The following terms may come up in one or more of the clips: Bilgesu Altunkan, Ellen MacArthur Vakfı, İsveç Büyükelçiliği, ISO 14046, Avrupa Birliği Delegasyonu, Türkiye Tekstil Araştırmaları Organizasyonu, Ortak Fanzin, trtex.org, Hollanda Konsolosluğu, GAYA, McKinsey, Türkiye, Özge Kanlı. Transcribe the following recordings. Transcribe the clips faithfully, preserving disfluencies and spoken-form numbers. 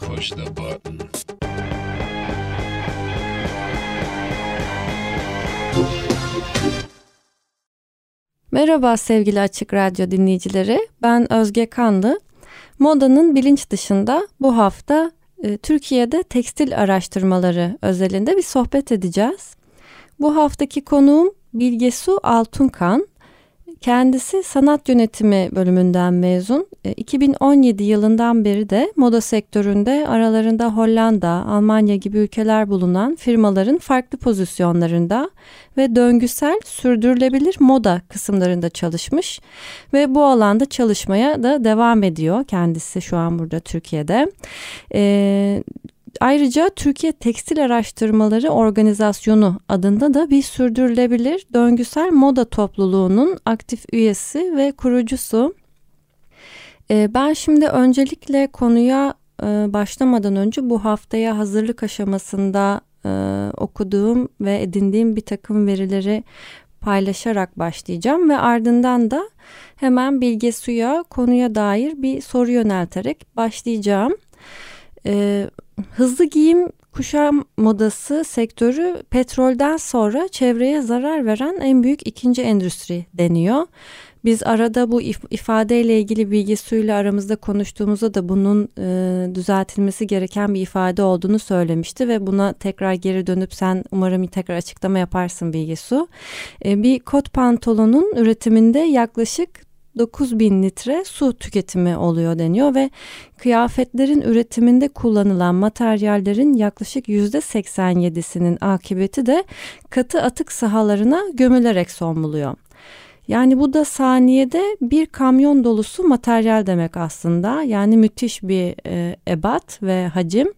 Push the button. Merhaba sevgili Açık Radyo dinleyicileri, ben Özge Kanlı. Modanın bilinç dışında bu hafta e, Türkiye'de tekstil araştırmaları özelinde bir sohbet edeceğiz. Bu haftaki konuğum Bilgesu Altunkan. Kendisi sanat yönetimi bölümünden mezun. E, iki bin on yedi yılından beri de moda sektöründe aralarında Hollanda, Almanya gibi ülkeler bulunan firmaların farklı pozisyonlarında ve döngüsel sürdürülebilir moda kısımlarında çalışmış ve bu alanda çalışmaya da devam ediyor. Kendisi şu an burada Türkiye'de. E, Ayrıca Türkiye Tekstil Araştırmaları Organizasyonu adında da bir sürdürülebilir döngüsel moda topluluğunun aktif üyesi ve kurucusu. Ben şimdi öncelikle konuya başlamadan önce bu haftaya hazırlık aşamasında okuduğum ve edindiğim bir takım verileri paylaşarak başlayacağım ve ardından da hemen Bilgesu'ya konuya dair bir soru yönelterek başlayacağım. Hızlı giyim kuşam modası sektörü petrolden sonra çevreye zarar veren en büyük ikinci endüstri deniyor. Biz arada bu if- ifadeyle ilgili Bilgesu'yla aramızda konuştuğumuzda da bunun e, düzeltilmesi gereken bir ifade olduğunu söylemişti ve buna tekrar geri dönüp sen umarım tekrar açıklama yaparsın Bilgesu. E, bir kot pantolonun üretiminde yaklaşık dokuz bin litre su tüketimi oluyor deniyor ve kıyafetlerin üretiminde kullanılan materyallerin yaklaşık yüzde seksen yedisinin akıbeti de katı atık sahalarına gömülerek son buluyor. Yani bu da saniyede bir kamyon dolusu materyal demek aslında. Yani müthiş bir e, ebat ve hacim.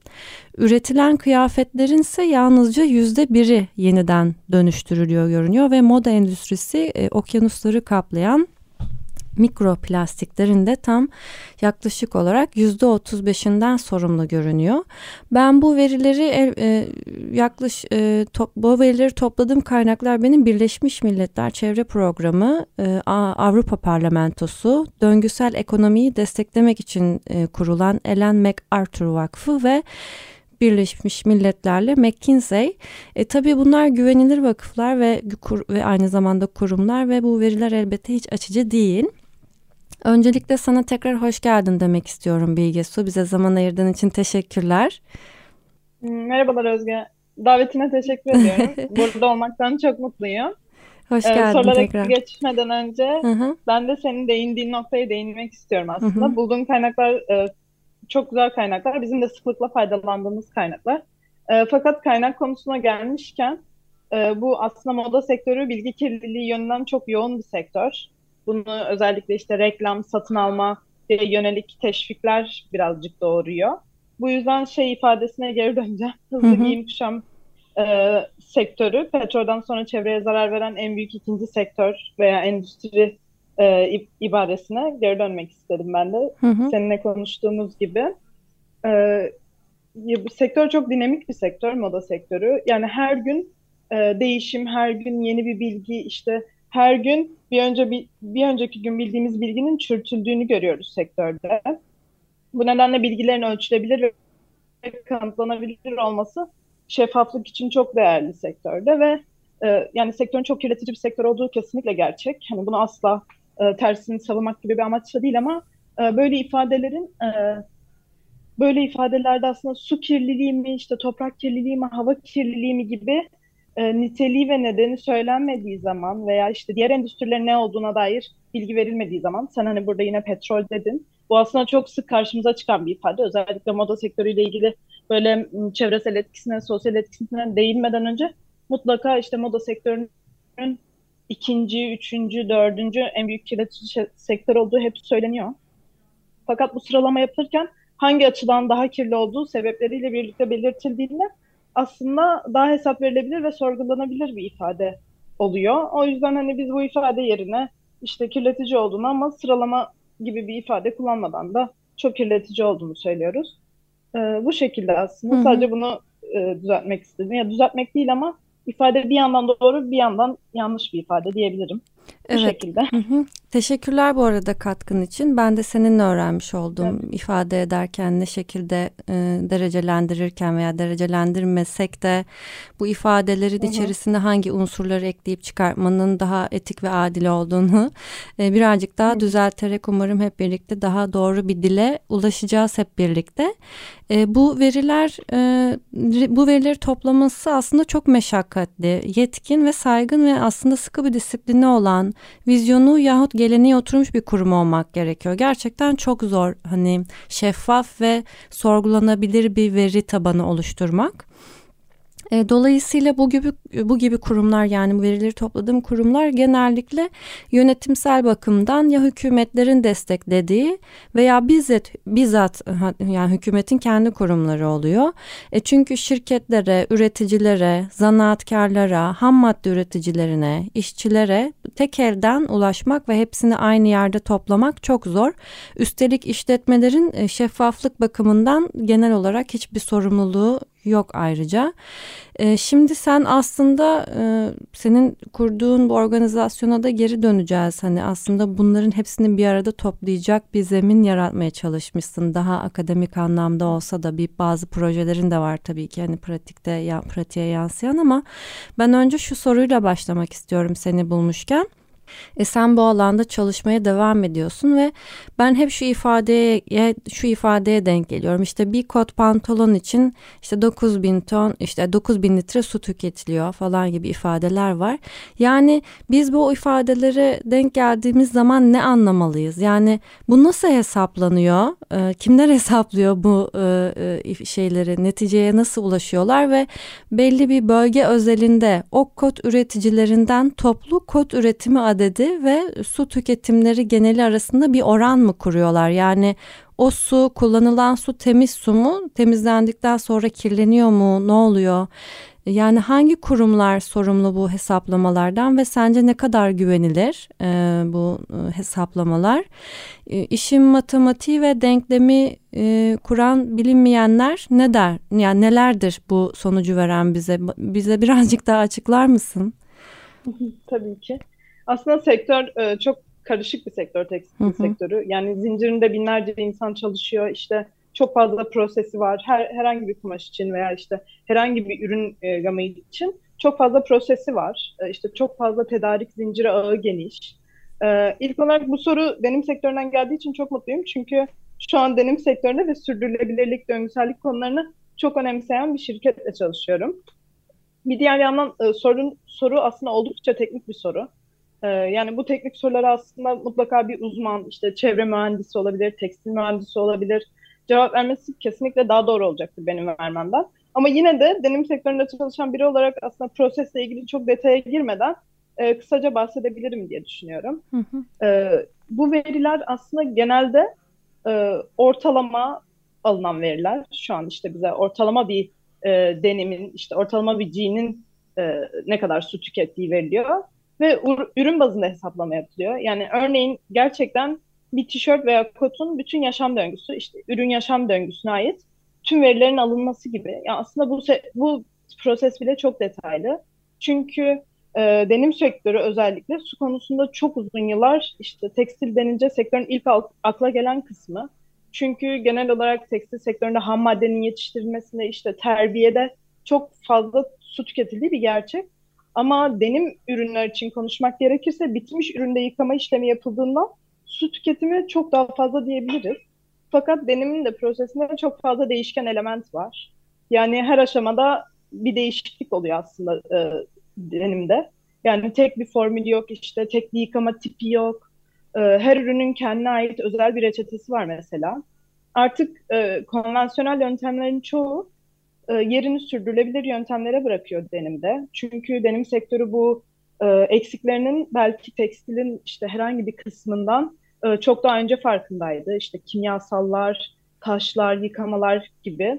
Üretilen kıyafetlerin ise yalnızca yüzde biri yeniden dönüştürülüyor görünüyor ve moda endüstrisi e, okyanusları kaplayan mikroplastiklerin de tam yaklaşık olarak yüzde otuz beşinden sorumlu görünüyor. Ben bu verileri e, yaklaş e, top, bu verileri topladığım kaynaklar benim Birleşmiş Milletler Çevre Programı, e, Avrupa Parlamentosu, döngüsel ekonomiyi desteklemek için e, kurulan Ellen MacArthur Vakfı ve Birleşmiş Milletler'le McKinsey. E, tabii bunlar güvenilir vakıflar ve, ve aynı zamanda kurumlar ve bu veriler elbette hiç açıcı değil. Öncelikle sana tekrar hoş geldin demek istiyorum Bilgesu. Bize zaman ayırdığın için teşekkürler. Merhabalar Özge. Davetine teşekkür ediyorum. Burada olmaktan çok mutluyum. Hoş geldin ee, sorulara tekrar. Sorulara geçmeden önce Hı-hı. ben de senin değindiğin noktaya değinmek istiyorum aslında. Hı-hı. Bulduğum kaynaklar e, çok güzel kaynaklar. Bizim de sıklıkla faydalandığımız kaynaklar. E, fakat kaynak konusuna gelmişken e, bu aslında moda sektörü bilgi kirliliği yönünden çok yoğun bir sektör. Bunu özellikle işte reklam, satın alma diye yönelik teşvikler birazcık doğuruyor. Bu yüzden şey ifadesine geri döneceğim. Hızlı hı hı. giyim kuşam e, sektörü petrolden sonra çevreye zarar veren en büyük ikinci sektör veya endüstri E, ibaresine geri dönmek istedim ben de. Hı hı. Seninle konuştuğumuz gibi. E, bu sektör çok dinamik bir sektör, moda sektörü. Yani her gün e, değişim, her gün yeni bir bilgi, işte her gün bir önce bir, bir önceki gün bildiğimiz bilginin çürütüldüğünü görüyoruz sektörde. Bu nedenle bilgilerin ölçülebilir ve kanıtlanabilir olması şeffaflık için çok değerli sektörde ve e, yani sektörün çok kirletici bir sektör olduğu kesinlikle gerçek. Hani bunu asla tersini savunmak gibi bir amaçla değil ama böyle ifadelerin böyle ifadelerde aslında su kirliliği mi, işte toprak kirliliği mi, hava kirliliği mi gibi niteliği ve nedeni söylenmediği zaman veya işte diğer endüstrilerin ne olduğuna dair bilgi verilmediği zaman, sen hani burada yine petrol dedin, bu aslında çok sık karşımıza çıkan bir ifade. Özellikle moda sektörüyle ilgili böyle çevresel etkisine, sosyal etkisine değinmeden önce mutlaka işte moda sektörünün ikinci, üçüncü, dördüncü en büyük kirletici sektör olduğu hep söyleniyor. Fakat bu sıralama yapılırken hangi açıdan daha kirli olduğu sebepleriyle birlikte belirtildiğinde aslında daha hesap verilebilir ve sorgulanabilir bir ifade oluyor. O yüzden hani biz bu ifade yerine işte kirletici olduğunu ama sıralama gibi bir ifade kullanmadan da çok kirletici olduğunu söylüyoruz. Ee, bu şekilde aslında. Hı-hı. Sadece bunu e, düzeltmek istedim. Ya düzeltmek değil ama ifade bir yandan doğru bir yandan yanlış bir ifade diyebilirim. Evet. Bu şekilde. Hı-hı. Teşekkürler bu arada katkın için. Ben de seninle öğrenmiş olduğum, evet, ifade ederken ne şekilde e, derecelendirirken veya derecelendirmesek de bu ifadelerin, hı-hı, içerisinde hangi unsurları ekleyip çıkartmanın daha etik ve adil olduğunu e, birazcık daha, hı-hı, düzelterek umarım hep birlikte daha doğru bir dile ulaşacağız hep birlikte. E, bu veriler e, bu verileri toplaması aslında çok meşakkatli, yetkin ve saygın ve aslında sıkı bir disipline olan, vizyonu yahut geleneğe oturmuş bir kurum olmak gerekiyor. Gerçekten çok zor hani şeffaf ve sorgulanabilir bir veri tabanı oluşturmak. Dolayısıyla bu gibi bu gibi kurumlar, yani bu verileri topladığım kurumlar genellikle yönetimsel bakımdan ya hükümetlerin desteklediği veya bizzat bizzat yani hükümetin kendi kurumları oluyor. E çünkü şirketlere, üreticilere, zanaatkarlara, ham madde üreticilerine, işçilere tek elden ulaşmak ve hepsini aynı yerde toplamak çok zor. Üstelik işletmelerin şeffaflık bakımından genel olarak hiçbir sorumluluğu yok ayrıca. Ee, şimdi sen aslında e, senin kurduğun bu organizasyona da geri döneceğiz. Hani aslında bunların hepsini bir arada toplayacak bir zemin yaratmaya çalışmışsın. Daha akademik anlamda olsa da bir bazı projelerin de var tabii ki. Hani pratikte ya, pratiğe yansıyan, ama ben önce şu soruyla başlamak istiyorum seni bulmuşken. E sen bu alanda çalışmaya devam ediyorsun ve ben hep şu ifadeye şu ifadeye denk geliyorum. İşte bir kot pantolon için işte dokuz bin ton, işte dokuz bin litre su tüketiliyor falan gibi ifadeler var. Yani biz bu ifadelere denk geldiğimiz zaman ne anlamalıyız? Yani bu nasıl hesaplanıyor? Kimler hesaplıyor bu şeyleri? Neticeye nasıl ulaşıyorlar ve belli bir bölge özelinde o kot üreticilerinden toplu kot üretimi adı dedi ve su tüketimleri geneli arasında bir oran mı kuruyorlar? Yani o su, kullanılan su temiz su mu? Temizlendikten sonra kirleniyor mu? Ne oluyor? Yani hangi kurumlar sorumlu bu hesaplamalardan ve sence ne kadar güvenilir e, bu hesaplamalar? E, işin matematiği ve denklemi e, kuran bilinmeyenler ne der? Yani nelerdir bu sonucu veren bize? Bize birazcık daha açıklar mısın? Tabii ki. Aslında sektör çok karışık bir sektör, tekstil, hı hı, sektörü. Yani zincirinde binlerce insan çalışıyor. İşte çok fazla prosesi var. Her, herhangi bir kumaş için veya işte herhangi bir ürün e, gamı için çok fazla prosesi var. E, işte çok fazla tedarik zinciri, ağı geniş. E, ilk olarak bu soru benim sektörden geldiği için çok mutluyum. Çünkü şu an denim sektöründe ve sürdürülebilirlik, döngüsellik konularını çok önemseyen bir şirketle çalışıyorum. Bir diğer yandan e, sorun, soru aslında oldukça teknik bir soru. Yani bu teknik soruları aslında mutlaka bir uzman, işte çevre mühendisi olabilir, tekstil mühendisi olabilir. Cevap vermesi kesinlikle daha doğru olacaktı benim vermemden. Ama yine de denim sektöründe çalışan biri olarak aslında prosesle ilgili çok detaya girmeden e, kısaca bahsedebilirim diye düşünüyorum. Hı hı. E, bu veriler aslında genelde e, ortalama alınan veriler. Şu an işte bize ortalama bir e, denimin, işte ortalama bir jean'in e, ne kadar su tükettiği veriliyor. Ve ürün bazında hesaplama yapılıyor. Yani örneğin gerçekten bir tişört veya kotun bütün yaşam döngüsü, işte ürün yaşam döngüsüne ait tüm verilerin alınması gibi. Yani aslında bu bu proses bile çok detaylı. Çünkü e, denim sektörü özellikle su konusunda çok uzun yıllar, işte tekstil denince sektörün ilk akla gelen kısmı. Çünkü genel olarak tekstil sektöründe ham maddenin yetiştirilmesinde, işte terbiyede çok fazla su tüketildiği bir gerçek. Ama denim ürünler için konuşmak gerekirse bitmiş üründe yıkama işlemi yapıldığından su tüketimi çok daha fazla diyebiliriz. Fakat denimin de prosesinde çok fazla değişken element var. Yani her aşamada bir değişiklik oluyor aslında e, denimde. Yani tek bir formül yok, işte tek bir yıkama tipi yok. E, her ürünün kendine ait özel bir reçetesi var mesela. Artık e, konvansiyonel yöntemlerin çoğu yerini sürdürülebilir yöntemlere bırakıyor denimde. Çünkü denim sektörü bu e, eksiklerinin belki tekstilin işte herhangi bir kısmından e, çok daha önce farkındaydı. İşte kimyasallar, taşlar, yıkamalar gibi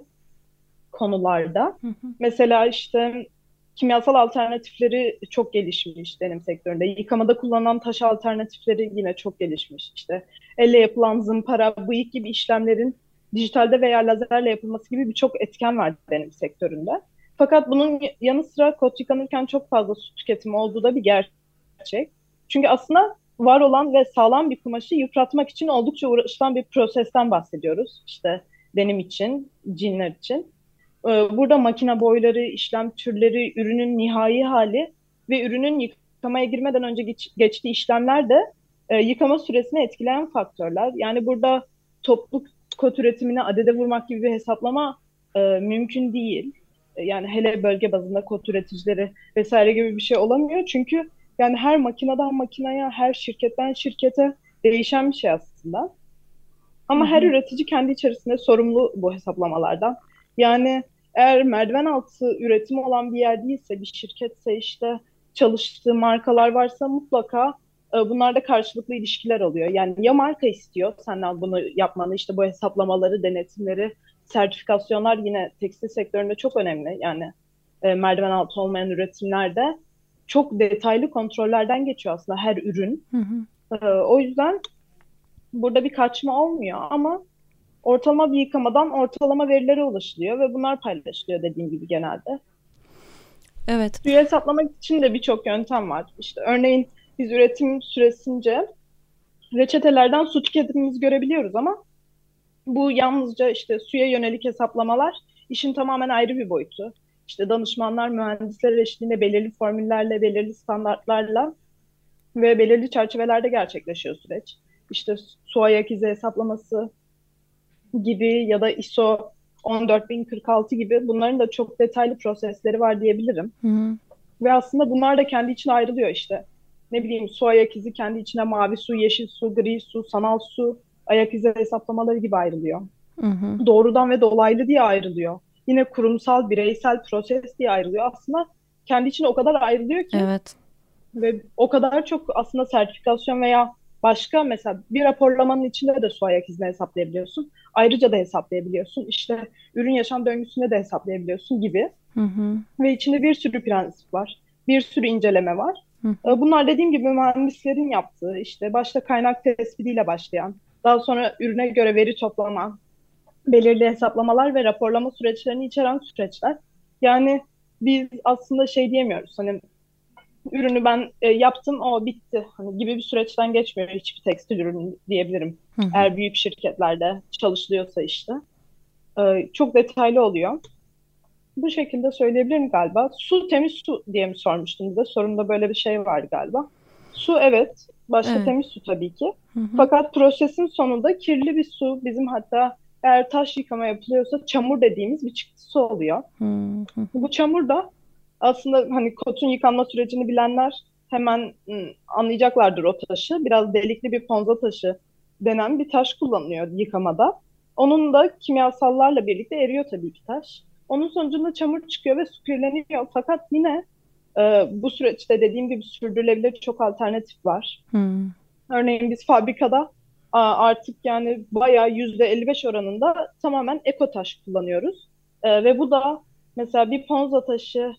konularda. Hı hı. Mesela işte kimyasal alternatifleri çok gelişmiş denim sektöründe. Yıkamada kullanılan taş alternatifleri yine çok gelişmiş. İşte elle yapılan zımpara, bıyık gibi işlemlerin dijitalde veya lazerle yapılması gibi birçok etken var denim sektöründe. Fakat bunun yanı sıra kot yıkanırken çok fazla su tüketimi olduğu da bir gerçek. Çünkü aslında var olan ve sağlam bir kumaşı yıpratmak için oldukça uğraşılan bir prosesten bahsediyoruz. İşte denim için, cinler için. Burada makine boyları, işlem türleri, ürünün nihai hali ve ürünün yıkamaya girmeden önce geç, geçtiği işlemler de e, yıkama süresini etkileyen faktörler. Yani burada toplu kot üretimine adede vurmak gibi bir hesaplama e, mümkün değil. Yani hele bölge bazında kot üreticileri vesaire gibi bir şey olamıyor. Çünkü yani her makineden makineye, her şirketten şirkete değişen bir şey aslında. Ama her üretici kendi içerisinde sorumlu bu hesaplamalardan. Yani eğer merdiven altı üretimi olan bir yer değilse, bir şirketse, işte çalıştığı markalar varsa mutlaka e, bunlarda karşılıklı ilişkiler oluyor. Yani ya marka istiyor senden bunu yapmanı, işte bu hesaplamaları, denetimleri, sertifikasyonlar yine tekstil sektöründe çok önemli. Yani e, merdiven altı olmayan üretimlerde çok detaylı kontrollerden geçiyor aslında her ürün. Hı hı. E, o yüzden burada bir kaçma olmuyor ama ortalama bir yıkamadan ortalama verilere ulaşılıyor ve bunlar paylaşılıyor dediğim gibi genelde. Evet. Suyu hesaplamak için de birçok yöntem var. İşte örneğin biz üretim süresince reçetelerden su tüketimimizi görebiliyoruz ama bu yalnızca işte suya yönelik hesaplamalar işin tamamen ayrı bir boyutu. İşte danışmanlar, mühendisler eşliğinde belirli formüllerle, belirli standartlarla ve belirli çerçevelerde gerçekleşiyor süreç. İşte su ayak izi hesaplaması gibi ya da I S O on dört bin kırk altı gibi bunların da çok detaylı prosesleri var diyebilirim. Hı hı. Ve aslında bunlar da kendi içine ayrılıyor işte. Ne bileyim, su ayak izi kendi içine mavi su, yeşil su, gri su, sanal su, ayak izi hesaplamaları gibi ayrılıyor. Hı hı. Doğrudan ve dolaylı diye ayrılıyor. Yine kurumsal, bireysel proses diye ayrılıyor. Aslında kendi içine o kadar ayrılıyor ki. Evet. Ve o kadar çok aslında sertifikasyon veya başka, mesela bir raporlamanın içinde de su ayak izini hesaplayabiliyorsun. Ayrıca da hesaplayabiliyorsun. İşte ürün yaşam döngüsünde de hesaplayabiliyorsun gibi. Hı hı. Ve içinde bir sürü prensip var. Bir sürü inceleme var. Hı. Bunlar dediğim gibi mühendislerin yaptığı, işte başta kaynak tespitiyle başlayan, daha sonra ürüne göre veri toplama, belirli hesaplamalar ve raporlama süreçlerini içeren süreçler. Yani biz aslında şey diyemiyoruz, hani ürünü ben e, yaptım, o bitti hani gibi bir süreçten geçmiyor hiçbir tekstil ürünü diyebilirim. Hı hı. Eğer büyük şirketlerde çalışılıyorsa işte. E, çok detaylı oluyor. Bu şekilde söyleyebilirim galiba. Su, temiz su diye mi sormuştun bize? Sorumda böyle bir şey vardı galiba. Su, evet. Başka evet. Temiz su tabii ki. Hı hı. Fakat prosesin sonunda kirli bir su, bizim hatta eğer taş yıkama yapılıyorsa çamur dediğimiz bir çıktısı oluyor. Hı hı. Bu çamur da aslında hani kotun yıkanma sürecini bilenler hemen ıı, anlayacaklardır o taşı. Biraz delikli bir ponza taşı denen bir taş kullanılıyor yıkamada. Onun da kimyasallarla birlikte eriyor tabii ki taş. Onun sonucunda çamur çıkıyor ve su kirleniyor. Fakat yine ıı, bu süreçte dediğim gibi sürdürülebilir çok alternatif var. Hmm. Örneğin biz fabrikada ıı, artık yani bayağı yüzde elli beş oranında tamamen eko taş kullanıyoruz. E, ve bu da mesela bir ponza taşı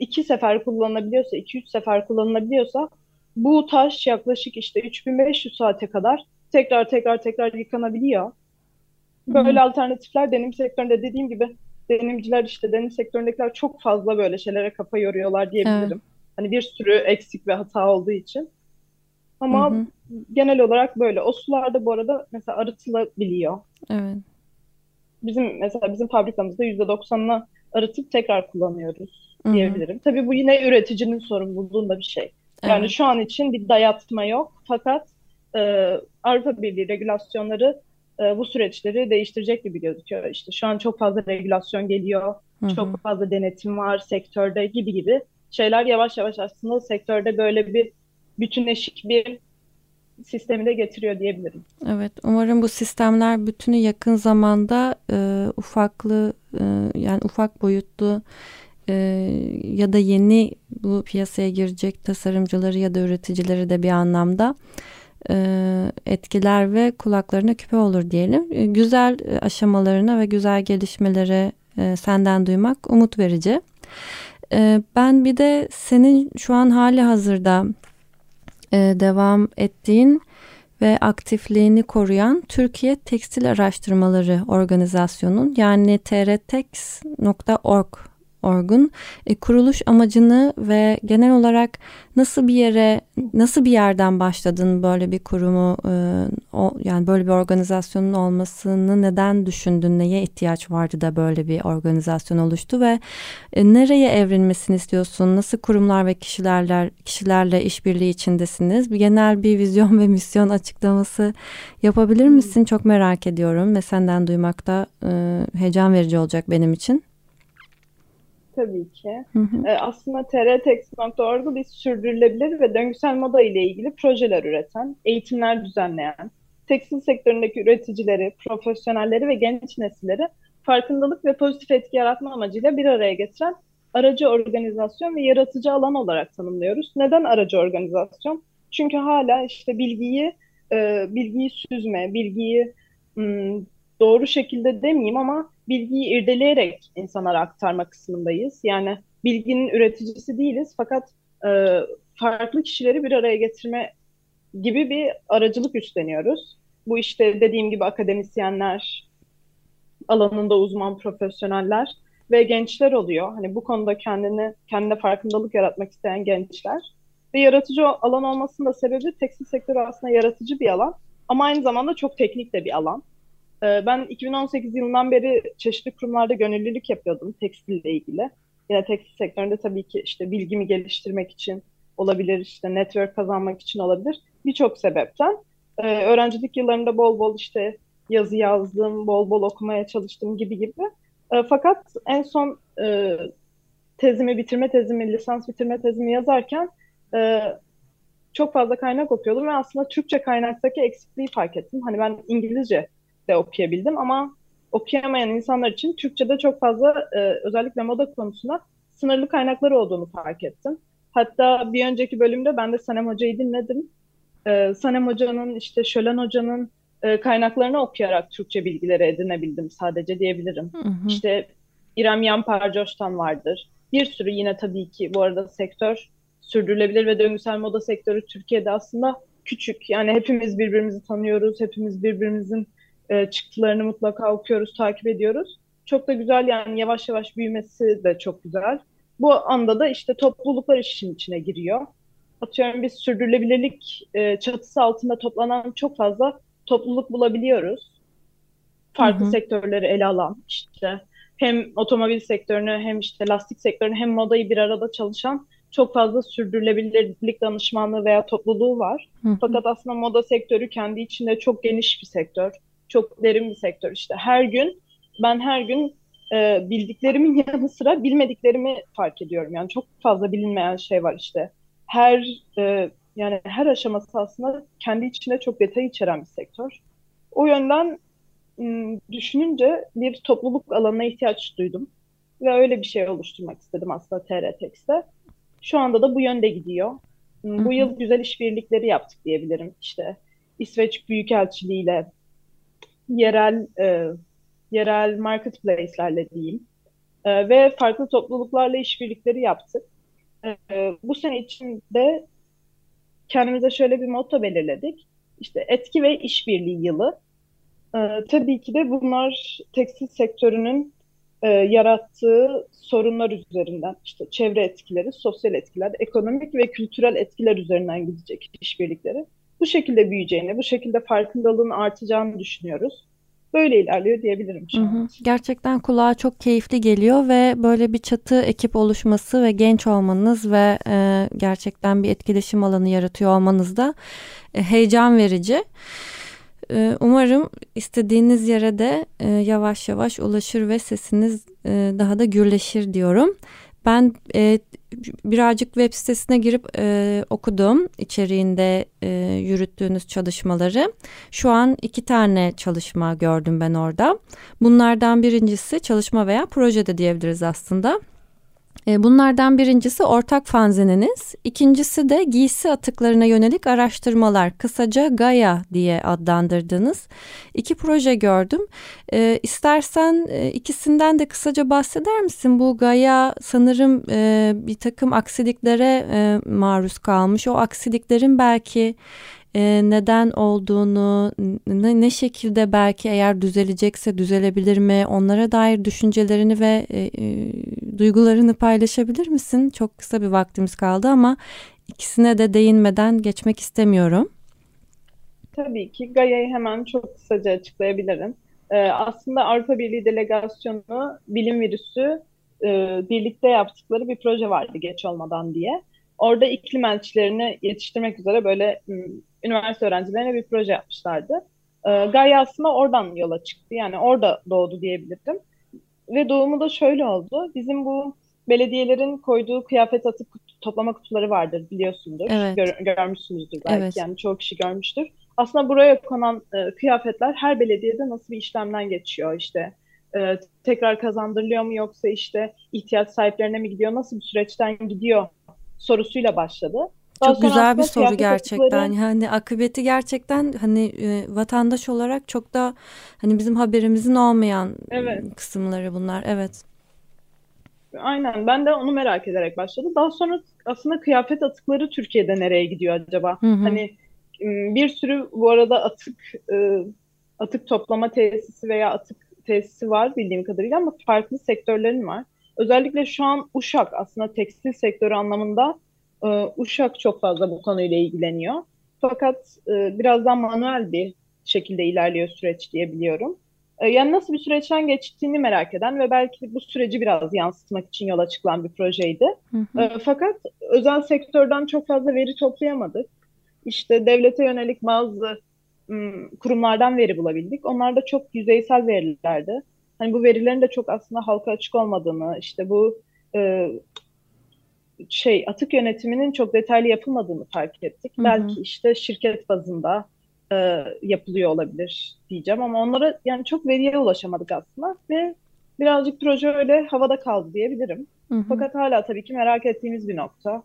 iki sefer kullanılabiliyorsa, iki üç sefer kullanılabiliyorsa bu taş yaklaşık işte üç bin beş yüz saate kadar tekrar tekrar tekrar yıkanabiliyor. Böyle Hı-hı. alternatifler denim sektöründe, dediğim gibi denimciler, işte denim sektöründekiler çok fazla böyle şeylere kafa yoruyorlar diyebilirim. Evet. Hani bir sürü eksik ve hata olduğu için. Ama Hı-hı. genel olarak böyle. O sularda bu arada mesela arıtılabiliyor. Evet. Bizim mesela bizim fabrikamızda yüzde doksanını arıtıp tekrar kullanıyoruz diyebilirim. Hı-hı. Tabii bu yine üreticinin sorumluluğunda bir şey. Yani evet. Şu an için bir dayatma yok. Fakat e, Avrupa Birliği regülasyonları e, bu süreçleri değiştirecek gibi gözüküyor. İşte şu an çok fazla regülasyon geliyor. Hı-hı. Çok fazla denetim var sektörde gibi gibi şeyler yavaş yavaş aslında sektörde böyle bir bütünleşik bir sistemi de getiriyor diyebilirim. Evet, umarım bu sistemler bütünü yakın zamanda e, ufaklı e, yani ufak boyutlu ya da yeni bu piyasaya girecek tasarımcıları ya da üreticileri de bir anlamda etkiler ve kulaklarına küpe olur diyelim. Güzel aşamalarına ve güzel gelişmelere senden duymak umut verici. Ben bir de senin şu an hali hazırda devam ettiğin ve aktifliğini koruyan Türkiye Tekstil Araştırmaları Organizasyonu'nun, yani t r tex nokta org'un kuruluş amacını ve genel olarak nasıl bir yere, nasıl bir yerden başladın, böyle bir kurumu, yani böyle bir organizasyonun olmasını neden düşündün, neye ihtiyaç vardı da böyle bir organizasyon oluştu ve nereye evrilmesini istiyorsun, nasıl kurumlar ve kişilerler kişilerle işbirliği içindesiniz? Bir genel bir vizyon ve misyon açıklaması yapabilir misin? Çok merak ediyorum ve senden duymak da heyecan verici olacak benim için. Tabii ki. Hı hı. E, aslında t r tex nokta org bir sürdürülebilir ve döngüsel moda ile ilgili projeler üreten, eğitimler düzenleyen, tekstil sektöründeki üreticileri, profesyonelleri ve genç nesilleri farkındalık ve pozitif etki yaratma amacıyla bir araya getiren aracı organizasyon ve yaratıcı alan olarak tanımlıyoruz. Neden aracı organizasyon? Çünkü hala işte bilgiyi, e, bilgiyi süzme, bilgiyi m- doğru şekilde demeyeyim ama bilgiyi irdeleyerek insanlara aktarma kısmındayız. Yani bilginin üreticisi değiliz, fakat e, farklı kişileri bir araya getirme gibi bir aracılık üstleniyoruz. Bu işte dediğim gibi akademisyenler, alanında uzman profesyoneller ve gençler oluyor. Hani bu konuda kendini, kendine farkındalık yaratmak isteyen gençler. Ve yaratıcı alan olmasının da sebebi, tekstil sektörü aslında yaratıcı bir alan ama aynı zamanda çok teknik de bir alan. Ben iki bin on sekiz yılından beri çeşitli kurumlarda gönüllülük yapıyordum tekstille ilgili. Yine tekstil sektöründe tabii ki işte bilgimi geliştirmek için olabilir, işte network kazanmak için olabilir. Birçok sebepten. Ee, öğrencilik yıllarında bol bol işte yazı yazdım, bol bol okumaya çalıştım gibi gibi. Ee, fakat en son e, tezimi, bitirme tezimi, lisans bitirme tezimi yazarken e, çok fazla kaynak okuyordum ve aslında Türkçe kaynaktaki eksikliği fark ettim. Hani ben İngilizce de okuyabildim ama okuyamayan insanlar için Türkçe'de çok fazla e, özellikle moda konusunda sınırlı kaynakları olduğunu fark ettim. Hatta bir önceki bölümde ben de Sanem Hoca'yı dinledim. E, Sanem Hoca'nın, işte Şölen Hoca'nın e, kaynaklarını okuyarak Türkçe bilgileri edinebildim sadece diyebilirim. Hı hı. İşte İrem Yanparcoş'tan vardır. Bir sürü, yine tabii ki bu arada sektör sürdürülebilir ve döngüsel moda sektörü Türkiye'de aslında küçük. Yani hepimiz birbirimizi tanıyoruz, hepimiz birbirimizin çıktılarını mutlaka okuyoruz, takip ediyoruz. Çok da güzel, yani yavaş yavaş büyümesi de çok güzel. Bu anda da işte topluluklar işin içine giriyor. Atıyorum biz sürdürülebilirlik çatısı altında toplanan çok fazla topluluk bulabiliyoruz. Farklı, hı hı, sektörleri ele alan, işte hem otomobil sektörünü, hem işte lastik sektörünü, hem modayı bir arada çalışan çok fazla sürdürülebilirlik danışmanlığı veya topluluğu var. Hı hı. Fakat aslında moda sektörü kendi içinde çok geniş bir sektör. Çok derin bir sektör işte. Her gün, ben her gün e, bildiklerimin yanı sıra bilmediklerimi fark ediyorum. Yani çok fazla bilinmeyen şey var işte. Her e, yani her aşaması aslında kendi içinde çok detay içeren bir sektör. O yönden m, düşününce bir topluluk alanına ihtiyaç duydum. Ve öyle bir şey oluşturmak istedim aslında T R T X'te. Şu anda da bu yönde gidiyor. Hı-hı. Bu yıl güzel işbirlikleri yaptık diyebilirim. İşte İsveç Büyükelçiliği ile, yerel e, yerel marketplace'lerle diyeyim e, ve farklı topluluklarla işbirlikleri yaptık. E, bu sene içinde kendimize şöyle bir motto belirledik. İşte etki ve işbirliği yılı. E, tabii ki de bunlar tekstil sektörünün e, yarattığı sorunlar üzerinden, işte çevre etkileri, sosyal etkiler, ekonomik ve kültürel etkiler üzerinden gidecek işbirlikleri. Bu şekilde büyüyeceğini, bu şekilde farkındalığın artacağını düşünüyoruz. Böyle ilerliyor diyebilirim şu an. Hı hı. Gerçekten kulağa çok keyifli geliyor ve böyle bir çatı ekip oluşması ve genç olmanız ve e, gerçekten bir etkileşim alanı yaratıyor olmanız da e, heyecan verici. E, umarım istediğiniz yere de e, yavaş yavaş ulaşır ve sesiniz e, daha da gürleşir diyorum. Ben e, birazcık web sitesine girip e, okudum içeriğinde e, yürüttüğünüz çalışmaları. Şu an iki tane çalışma gördüm ben orada. Bunlardan birincisi çalışma veya projede diyebiliriz aslında. Bunlardan birincisi ortak fanzininiz, ikincisi de giysi atıklarına yönelik araştırmalar, kısaca GAYA diye adlandırdığınız iki proje gördüm. E, istersen e, ikisinden de kısaca bahseder misin? Bu GAYA sanırım e, bir takım aksiliklere e, maruz kalmış. O aksiliklerin belki e, neden olduğunu, ne, ne şekilde belki eğer düzelecekse düzelebilir mi? Onlara dair düşüncelerini ve e, e, duygularını paylaşabilir misin? Çok kısa bir vaktimiz kaldı ama ikisine de değinmeden geçmek istemiyorum. Tabii ki. GAYA'yı hemen çok kısaca açıklayabilirim. Ee, aslında Avrupa Birliği Delegasyonu, bilim virüsü e, birlikte yaptıkları bir proje vardı geç olmadan diye. Orada iklim elçilerini yetiştirmek üzere böyle m, üniversite öğrencilerine bir proje yapmışlardı. Ee, GAYA aslında oradan yola çıktı. Yani orada doğdu diyebilirim. Ve doğumu da şöyle oldu. Bizim bu belediyelerin koyduğu kıyafet atık toplama kutuları vardır, biliyorsundur. Evet. Gör, görmüşsünüzdür belki. Evet. Yani çoğu kişi görmüştür. Aslında buraya konan e, kıyafetler her belediyede nasıl bir işlemden geçiyor? İşte e, tekrar kazandırılıyor mu, yoksa işte ihtiyaç sahiplerine mi gidiyor? Nasıl bir süreçten gidiyor sorusuyla başladı. Daha çok güzel bir soru gerçekten. Atıkları... Yani akıbeti gerçekten hani e, vatandaş olarak çok da hani bizim haberimizin olmayan evet. kısımları bunlar. Evet. Aynen, ben de onu merak ederek başladım. Daha sonra aslında kıyafet atıkları Türkiye'de nereye gidiyor acaba? Hı hı. Hani bir sürü bu arada atık atık toplama tesisi veya atık tesisi var bildiğim kadarıyla, ama farklı sektörlerin var. Özellikle şu an Uşak, aslında tekstil sektörü anlamında Uşak çok fazla bu konuyla ilgileniyor. Fakat biraz daha manuel bir şekilde ilerliyor süreç diye biliyorum. Yani nasıl bir süreçten geçtiğini merak eden ve belki bu süreci biraz yansıtmak için yola çıkılan bir projeydi. Hı hı. Fakat özel sektörden çok fazla veri toplayamadık. İşte devlete yönelik bazı ım, kurumlardan veri bulabildik. Onlar da çok yüzeysel verilerdi. Hani bu verilerin de çok aslında halka açık olmadığını, işte bu e, şey atık yönetiminin çok detaylı yapılmadığını fark ettik. Hı hı. Belki işte şirket bazında e, yapılıyor olabilir diyeceğim, ama onlara yani çok veriye ulaşamadık aslında ve birazcık proje öyle havada kaldı diyebilirim. Hı hı. Fakat hala tabii ki merak ettiğimiz bir nokta.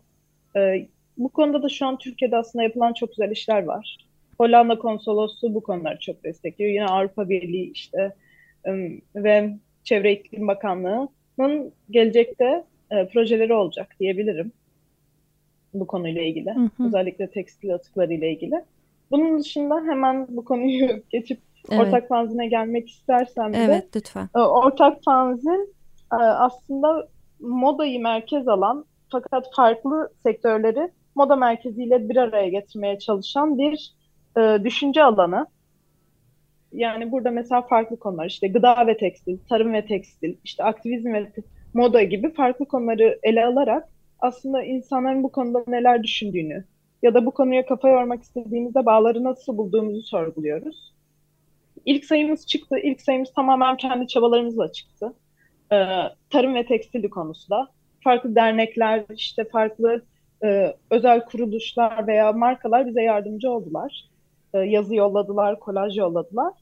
E, Bu konuda da şu an Türkiye'de aslında yapılan çok güzel işler var. Hollanda Konsolosluğu bu konuları çok destekliyor. Yine Avrupa Birliği işte ve Çevre İklim Bakanlığı'nın gelecekte projeleri olacak diyebilirim bu konuyla ilgili. Hı hı. Özellikle tekstil atıklarıyla ilgili. Bunun dışında hemen bu konuyu geçip evet. Ortak Fanzin'e gelmek istersen de. Evet, lütfen. Ortak Fanzin aslında modayı merkez alan fakat farklı sektörleri moda merkeziyle bir araya getirmeye çalışan bir e, düşünce alanı. Yani burada mesela farklı konular, işte gıda ve tekstil, tarım ve tekstil, işte aktivizm ve moda gibi farklı konuları ele alarak aslında insanların bu konuda neler düşündüğünü ya da bu konuya kafa yormak istediğimizde bağları nasıl bulduğumuzu sorguluyoruz. İlk sayımız çıktı. İlk sayımız tamamen kendi çabalarımızla çıktı. E, tarım ve tekstil konusu da. Farklı dernekler, işte farklı Ee, özel kuruluşlar veya markalar bize yardımcı oldular. Ee, yazı yolladılar, kolaj yolladılar.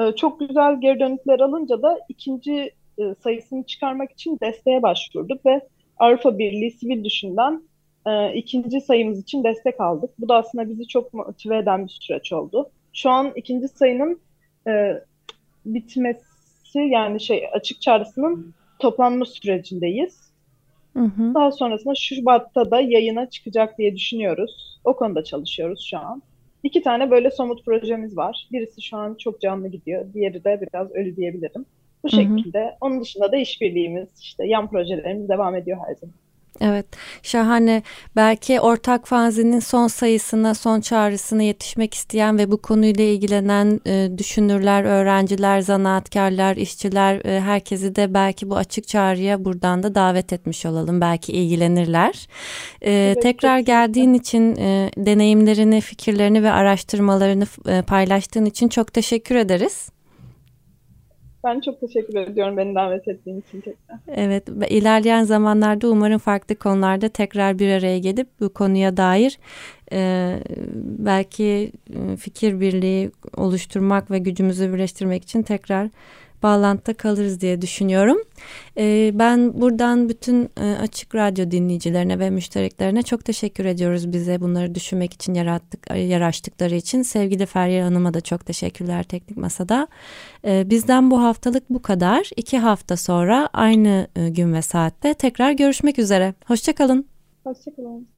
Ee, çok güzel geri dönükler alınca da ikinci e, sayısını çıkarmak için desteğe başvurduk ve Avrupa Birliği Sivil Düşün'den e, ikinci sayımız için destek aldık. Bu da aslında bizi çok motive eden bir süreç oldu. Şu an ikinci sayının e, bitmesi, yani şey açık çağrısının toplanma sürecindeyiz. Hı hı. Daha sonrasında Şubat'ta da yayına çıkacak diye düşünüyoruz. O konuda çalışıyoruz şu an. İki tane böyle somut projemiz var. Birisi şu an çok canlı gidiyor. Diğeri de biraz ölü diyebilirim. Bu hı hı. şekilde. Onun dışında da işbirliğimiz, işte yan projelerimiz devam ediyor her zaman. Evet, şahane. Belki Ortak Fanzin'in son sayısına, son çağrısına yetişmek isteyen ve bu konuyla ilgilenen e, düşünürler, öğrenciler, zanaatkarlar, işçiler, e, herkesi de belki bu açık çağrıya buradan da davet etmiş olalım. Belki ilgilenirler. E, evet, tekrar geldiğin için, e, deneyimlerini, fikirlerini ve araştırmalarını e, paylaştığın için çok teşekkür ederiz. Ben çok teşekkür ediyorum beni davet ettiğin için tekrar. Evet, ilerleyen zamanlarda umarım farklı konularda tekrar bir araya gelip bu konuya dair e, belki fikir birliği oluşturmak ve gücümüzü birleştirmek için tekrar bağlantıda kalırız diye düşünüyorum. E, ben buradan bütün e, Açık Radyo dinleyicilerine ve müştereklerine çok teşekkür ediyoruz. Bize bunları düşünmek için yarattık, yaraştıkları için. Sevgili Feryal Hanım'a da çok teşekkürler Teknik Masa'da. E, bizden bu haftalık bu kadar. İki hafta sonra aynı gün ve saatte tekrar görüşmek üzere. Hoşça kalın. Hoşça kalın.